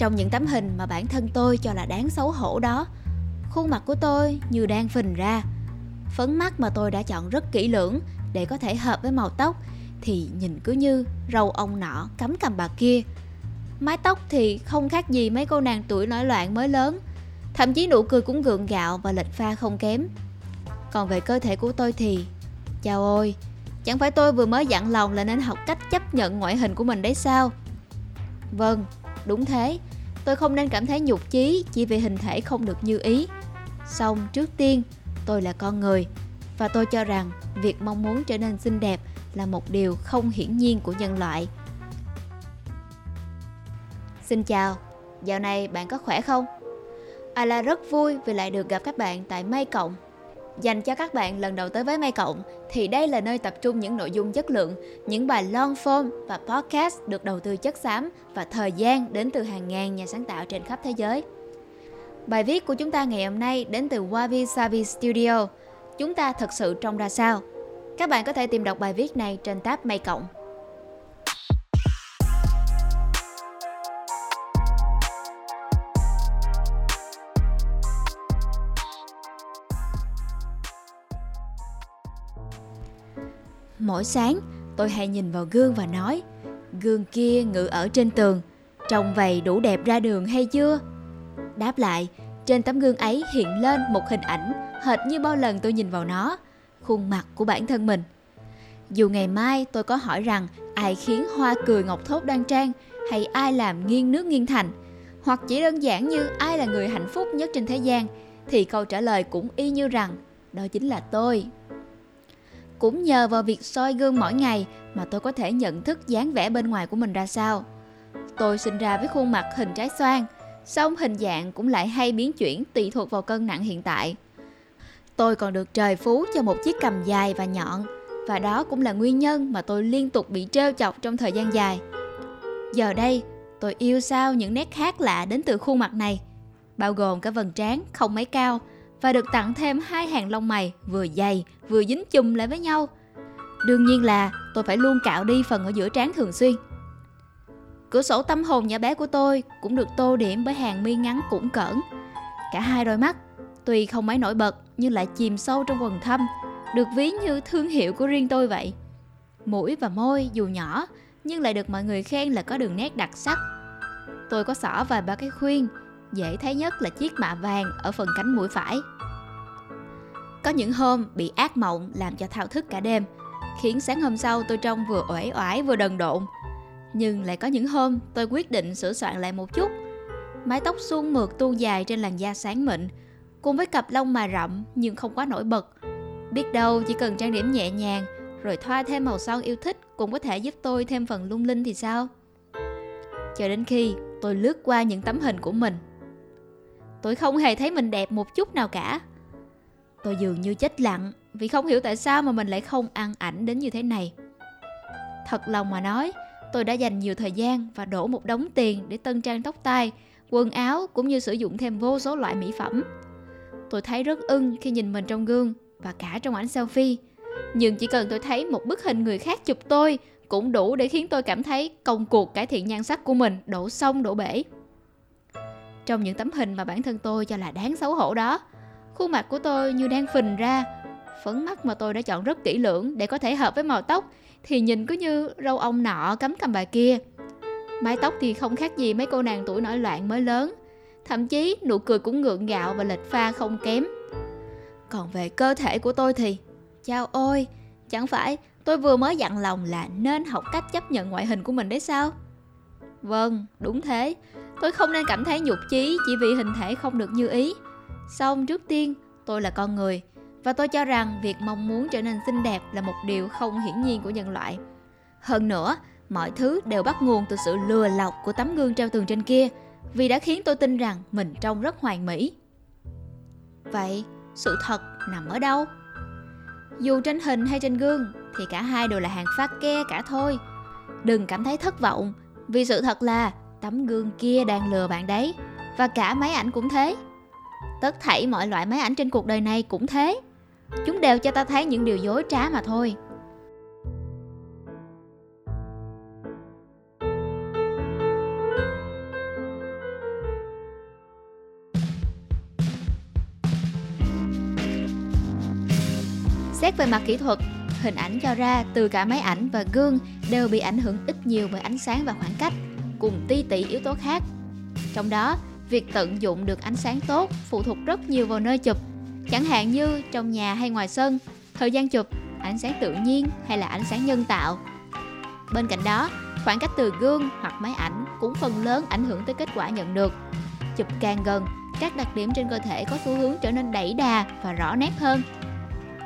Trong những tấm hình mà bản thân tôi cho là đáng xấu hổ đó, khuôn mặt của tôi như đang phình ra. Phấn mắt mà tôi đã chọn rất kỹ lưỡng để có thể hợp với màu tóc thì nhìn cứ như râu ông nọ cắm cằm bà kia. Mái tóc thì không khác gì mấy cô nàng tuổi nổi loạn mới lớn. Thậm chí nụ cười cũng gượng gạo và lệch pha không kém. Còn về cơ thể của tôi thì, chao ôi, chẳng phải tôi vừa mới dặn lòng là nên học cách chấp nhận ngoại hình của mình đấy sao? Vâng, đúng thế, tôi không nên cảm thấy nhục chí chỉ vì hình thể không được như ý. Song trước tiên, tôi là con người, và tôi cho rằng việc mong muốn trở nên xinh đẹp là một điều không hiển nhiên của nhân loại. Xin chào, dạo này bạn có khỏe không? Ai La rất vui vì lại được gặp các bạn tại Mây+. Dành cho các bạn lần đầu tới với Mây+ thì đây là nơi tập trung những nội dung chất lượng, những bài long form và podcast được đầu tư chất xám và thời gian đến từ hàng ngàn nhà sáng tạo trên khắp thế giới. Bài viết của chúng ta ngày hôm nay đến từ Wabi Sabi Studio. Chúng ta thật sự trông ra sao? Các bạn có thể tìm đọc bài viết này trên tab Mây+. Mỗi sáng, tôi hay nhìn vào gương và nói: gương kia ngự ở trên tường, trông vậy đủ đẹp ra đường hay chưa? Đáp lại, trên tấm gương ấy hiện lên một hình ảnh hệt như bao lần tôi nhìn vào nó, khuôn mặt của bản thân mình. Dù ngày mai tôi có hỏi rằng ai khiến hoa cười ngọc thốt đoan trang, hay ai làm nghiêng nước nghiêng thành, hoặc chỉ đơn giản như ai là người hạnh phúc nhất trên thế gian, thì câu trả lời cũng y như rằng đó chính là tôi. Cũng nhờ vào việc soi gương mỗi ngày mà tôi có thể nhận thức dáng vẻ bên ngoài của mình ra sao. Tôi sinh ra với khuôn mặt hình trái xoan, song hình dạng cũng lại hay biến chuyển tùy thuộc vào cân nặng hiện tại. Tôi còn được trời phú cho một chiếc cằm dài và nhọn, và đó cũng là nguyên nhân mà tôi liên tục bị trêu chọc trong thời gian dài. Giờ đây, tôi yêu sao những nét khác lạ đến từ khuôn mặt này, bao gồm cả vầng trán không mấy cao, và được tặng thêm 2 hàng lông mày vừa dày vừa dính chùm lại với nhau. Đương nhiên là tôi phải luôn cạo đi phần ở giữa trán thường xuyên. Cửa sổ tâm hồn nhỏ bé của tôi cũng được tô điểm bởi hàng mi ngắn cũn cỡn. Cả hai đôi mắt, tuy không mấy nổi bật nhưng lại chìm sâu trong quầng thâm, được ví như thương hiệu của riêng tôi vậy. Mũi và môi dù nhỏ nhưng lại được mọi người khen là có đường nét đặc sắc. Tôi có xỏ vài ba cái khuyên, dễ thấy nhất là chiếc mạ vàng ở phần cánh mũi phải. Có những hôm bị ác mộng làm cho thao thức cả đêm, khiến sáng hôm sau tôi trông vừa uể oải vừa đần độn. Nhưng lại có những hôm tôi quyết định sửa soạn lại một chút. Mái tóc suôn mượt tuôn dài trên làn da sáng mịn, cùng với cặp lông mà rậm nhưng không quá nổi bật. Biết đâu chỉ cần trang điểm nhẹ nhàng, rồi thoa thêm màu son yêu thích cũng có thể giúp tôi thêm phần lung linh thì sao? Cho đến khi tôi lướt qua những tấm hình của mình, tôi không hề thấy mình đẹp một chút nào cả. Tôi dường như chết lặng vì không hiểu tại sao mà mình lại không ăn ảnh đến như thế này. Thật lòng mà nói, tôi đã dành nhiều thời gian và đổ một đống tiền để tân trang tóc tai, quần áo cũng như sử dụng thêm vô số loại mỹ phẩm. Tôi thấy rất ưng khi nhìn mình trong gương và cả trong ảnh selfie. Nhưng chỉ cần tôi thấy một bức hình người khác chụp tôi cũng đủ để khiến tôi cảm thấy công cuộc cải thiện nhan sắc của mình đổ sông đổ bể. Trong những tấm hình mà bản thân tôi cho là đáng xấu hổ đó, khuôn mặt của tôi như đang phình ra. Phấn mắt mà tôi đã chọn rất kỹ lưỡng để có thể hợp với màu tóc thì nhìn cứ như râu ông nọ cắm cằm bà kia. Mái tóc thì không khác gì mấy cô nàng tuổi nổi loạn mới lớn. Thậm chí nụ cười cũng ngượng gạo và lệch pha không kém. Còn về cơ thể của tôi thì, chao ôi, chẳng phải tôi vừa mới dặn lòng là nên học cách chấp nhận ngoại hình của mình đấy sao? Vâng, đúng thế. Tôi không nên cảm thấy nhục chí chỉ vì hình thể không được như ý. Song trước tiên, tôi là con người, và tôi cho rằng việc mong muốn trở nên xinh đẹp là một điều không hiển nhiên của nhân loại. Hơn nữa, mọi thứ đều bắt nguồn từ sự lừa lọc của tấm gương treo tường trên kia, vì đã khiến tôi tin rằng mình trông rất hoàn mỹ. Vậy, sự thật nằm ở đâu? Dù trên hình hay trên gương, thì cả hai đều là hàng phát ke cả thôi. Đừng cảm thấy thất vọng, vì sự thật là tấm gương kia đang lừa bạn đấy. Và cả máy ảnh cũng thế. Tất thảy mọi loại máy ảnh trên cuộc đời này cũng thế. Chúng đều cho ta thấy những điều dối trá mà thôi. Xét về mặt kỹ thuật, hình ảnh cho ra từ cả máy ảnh và gương đều bị ảnh hưởng ít nhiều bởi ánh sáng và khoảng cách, cùng ti tỉ yếu tố khác. Trong đó, việc tận dụng được ánh sáng tốt phụ thuộc rất nhiều vào nơi chụp, chẳng hạn như trong nhà hay ngoài sân, thời gian chụp, ánh sáng tự nhiên hay là ánh sáng nhân tạo. Bên cạnh đó, khoảng cách từ gương hoặc máy ảnh cũng phần lớn ảnh hưởng tới kết quả nhận được. Chụp càng gần, các đặc điểm trên cơ thể có xu hướng trở nên đẫy đà và rõ nét hơn.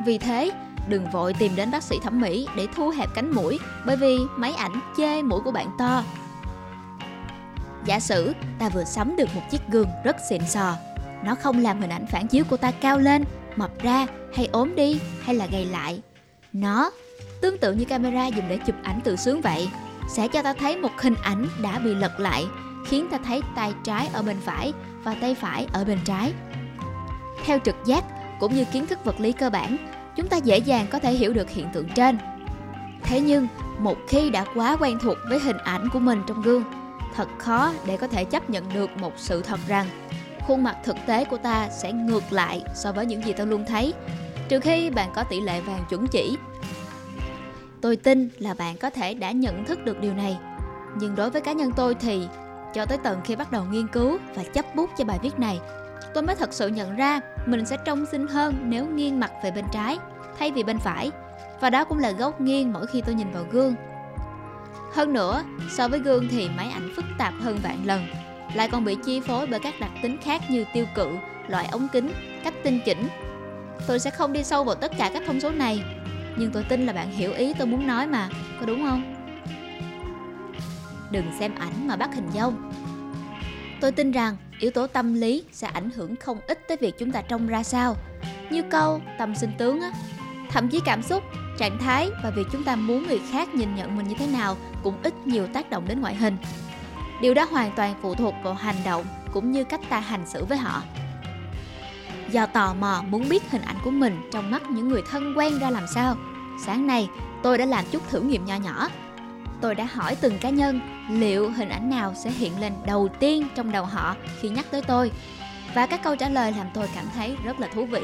Vì thế, đừng vội tìm đến bác sĩ thẩm mỹ để thu hẹp cánh mũi, bởi vì máy ảnh chê mũi của bạn to. Giả sử ta vừa sắm được một chiếc gương rất xịn sò, nó không làm hình ảnh phản chiếu của ta cao lên, mập ra, hay ốm đi, hay là gầy lại. Nó tương tự như camera dùng để chụp ảnh tự sướng vậy, sẽ cho ta thấy một hình ảnh đã bị lật lại, khiến ta thấy tay trái ở bên phải và tay phải ở bên trái. Theo trực giác cũng như kiến thức vật lý cơ bản, chúng ta dễ dàng có thể hiểu được hiện tượng trên. Thế nhưng, một khi đã quá quen thuộc với hình ảnh của mình trong gương, thật khó để có thể chấp nhận được một sự thật rằng khuôn mặt thực tế của ta sẽ ngược lại so với những gì ta luôn thấy, trừ khi bạn có tỷ lệ vàng chuẩn chỉ. Tôi tin là bạn có thể đã nhận thức được điều này, nhưng đối với cá nhân tôi thì cho tới tận khi bắt đầu nghiên cứu và chấp bút cho bài viết này, tôi mới thật sự nhận ra mình sẽ trông xinh hơn nếu nghiêng mặt về bên trái thay vì bên phải, và đó cũng là góc nghiêng mỗi khi tôi nhìn vào gương. Hơn nữa, so với gương thì máy ảnh phức tạp hơn vạn lần, lại còn bị chi phối bởi các đặc tính khác như tiêu cự, loại ống kính, cách tinh chỉnh. Tôi sẽ không đi sâu vào tất cả các thông số này, nhưng tôi tin là bạn hiểu ý tôi muốn nói mà, có đúng không? Đừng xem ảnh mà bắt hình dong. Tôi tin rằng yếu tố tâm lý sẽ ảnh hưởng không ít tới việc chúng ta trông ra sao. Như câu tâm sinh tướng á, thậm chí cảm xúc, trạng thái và việc chúng ta muốn người khác nhìn nhận mình như thế nào cũng ít nhiều tác động đến ngoại hình. Điều đó hoàn toàn phụ thuộc vào hành động cũng như cách ta hành xử với họ. Do tò mò muốn biết hình ảnh của mình trong mắt những người thân quen ra làm sao, sáng nay tôi đã làm chút thử nghiệm nho nhỏ. Tôi đã hỏi từng cá nhân liệu hình ảnh nào sẽ hiện lên đầu tiên trong đầu họ khi nhắc tới tôi, và các câu trả lời làm tôi cảm thấy rất là thú vị.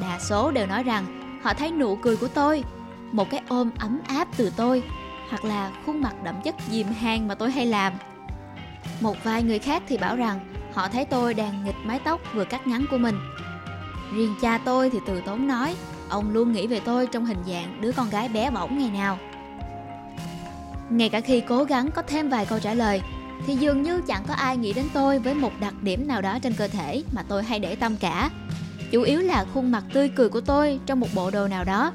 Đa số đều nói rằng họ thấy nụ cười của tôi, một cái ôm ấm áp từ tôi, hoặc là khuôn mặt đậm chất dìm hàng mà tôi hay làm. Một vài người khác thì bảo rằng họ thấy tôi đang nghịch mái tóc vừa cắt ngắn của mình. Riêng cha tôi thì từ tốn nói, ông luôn nghĩ về tôi trong hình dạng đứa con gái bé bỏng ngày nào. Ngay cả khi cố gắng có thêm vài câu trả lời, thì dường như chẳng có ai nghĩ đến tôi với một đặc điểm nào đó trên cơ thể mà tôi hay để tâm cả. Chủ yếu là khuôn mặt tươi cười của tôi trong một bộ đồ nào đó.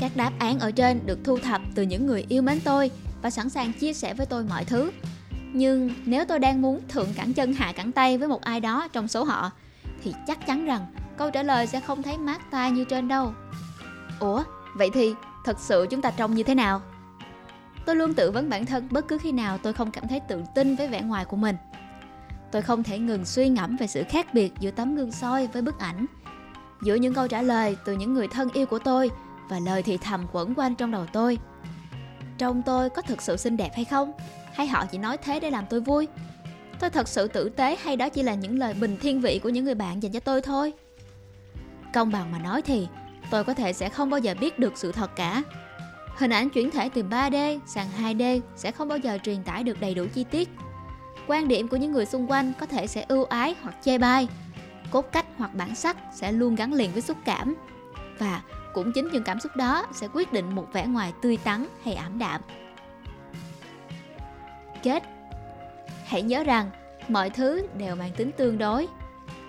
Các đáp án ở trên được thu thập từ những người yêu mến tôi và sẵn sàng chia sẻ với tôi mọi thứ. Nhưng nếu tôi đang muốn thượng cẳng chân hạ cẳng tay với một ai đó trong số họ, thì chắc chắn rằng câu trả lời sẽ không thấy mát tai như trên đâu. Ủa, vậy thì thật sự chúng ta trông như thế nào? Tôi luôn tự vấn bản thân bất cứ khi nào tôi không cảm thấy tự tin với vẻ ngoài của mình. Tôi không thể ngừng suy ngẫm về sự khác biệt giữa tấm gương soi với bức ảnh, giữa những câu trả lời từ những người thân yêu của tôi và lời thì thầm quẩn quanh trong đầu tôi. Trông tôi có thực sự xinh đẹp hay không? Hay họ chỉ nói thế để làm tôi vui? Tôi thật sự tử tế hay đó chỉ là những lời bình thiên vị của những người bạn dành cho tôi thôi? Công bằng mà nói thì tôi có thể sẽ không bao giờ biết được sự thật cả. Hình ảnh chuyển thể từ 3D sang 2D sẽ không bao giờ truyền tải được đầy đủ chi tiết. Quan điểm của những người xung quanh có thể sẽ ưu ái hoặc chê bai. Cốt cách hoặc bản sắc sẽ luôn gắn liền với xúc cảm. Và cũng chính những cảm xúc đó sẽ quyết định một vẻ ngoài tươi tắn hay ảm đạm. Kết. Hãy nhớ rằng mọi thứ đều mang tính tương đối.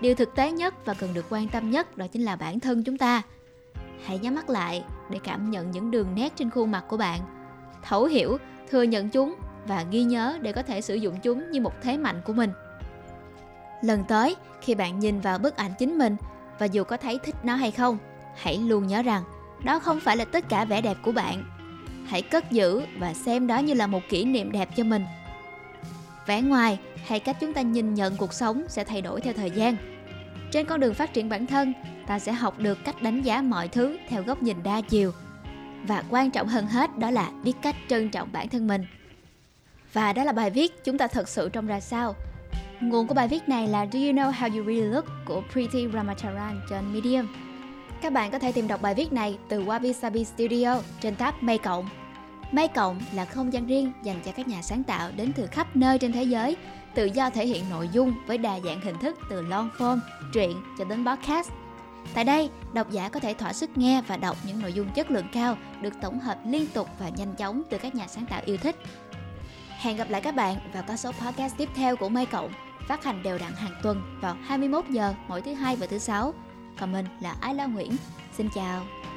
Điều thực tế nhất và cần được quan tâm nhất đó chính là bản thân chúng ta. Hãy nhắm mắt lại để cảm nhận những đường nét trên khuôn mặt của bạn, thấu hiểu, thừa nhận chúng và ghi nhớ để có thể sử dụng chúng như một thế mạnh của mình. Lần tới, khi bạn nhìn vào bức ảnh chính mình, và dù có thấy thích nó hay không, hãy luôn nhớ rằng đó không phải là tất cả vẻ đẹp của bạn. Hãy cất giữ và xem đó như là một kỷ niệm đẹp cho mình. Vẻ ngoài hay cách chúng ta nhìn nhận cuộc sống sẽ thay đổi theo thời gian. Trên con đường phát triển bản thân, ta sẽ học được cách đánh giá mọi thứ theo góc nhìn đa chiều. Và quan trọng hơn hết đó là biết cách trân trọng bản thân mình. Và đó là bài viết Chúng ta thật sự trông ra sao. Nguồn của bài viết này là Do You Know How You Really Look của Pretty Ramacharan trên Medium. Các bạn có thể tìm đọc bài viết này từ Wabi Sabi Studio trên tab Mây+. Mây+ là không gian riêng dành cho các nhà sáng tạo đến từ khắp nơi trên thế giới, tự do thể hiện nội dung với đa dạng hình thức từ long form, truyện cho đến podcast. Tại đây, độc giả có thể thỏa sức nghe và đọc những nội dung chất lượng cao được tổng hợp liên tục và nhanh chóng từ các nhà sáng tạo yêu thích. Hẹn gặp lại các bạn vào các số podcast tiếp theo của Mây+, phát hành đều đặn hàng tuần vào 21 giờ mỗi thứ Hai và thứ Sáu. Còn mình là AI La Nguyễn. Xin chào!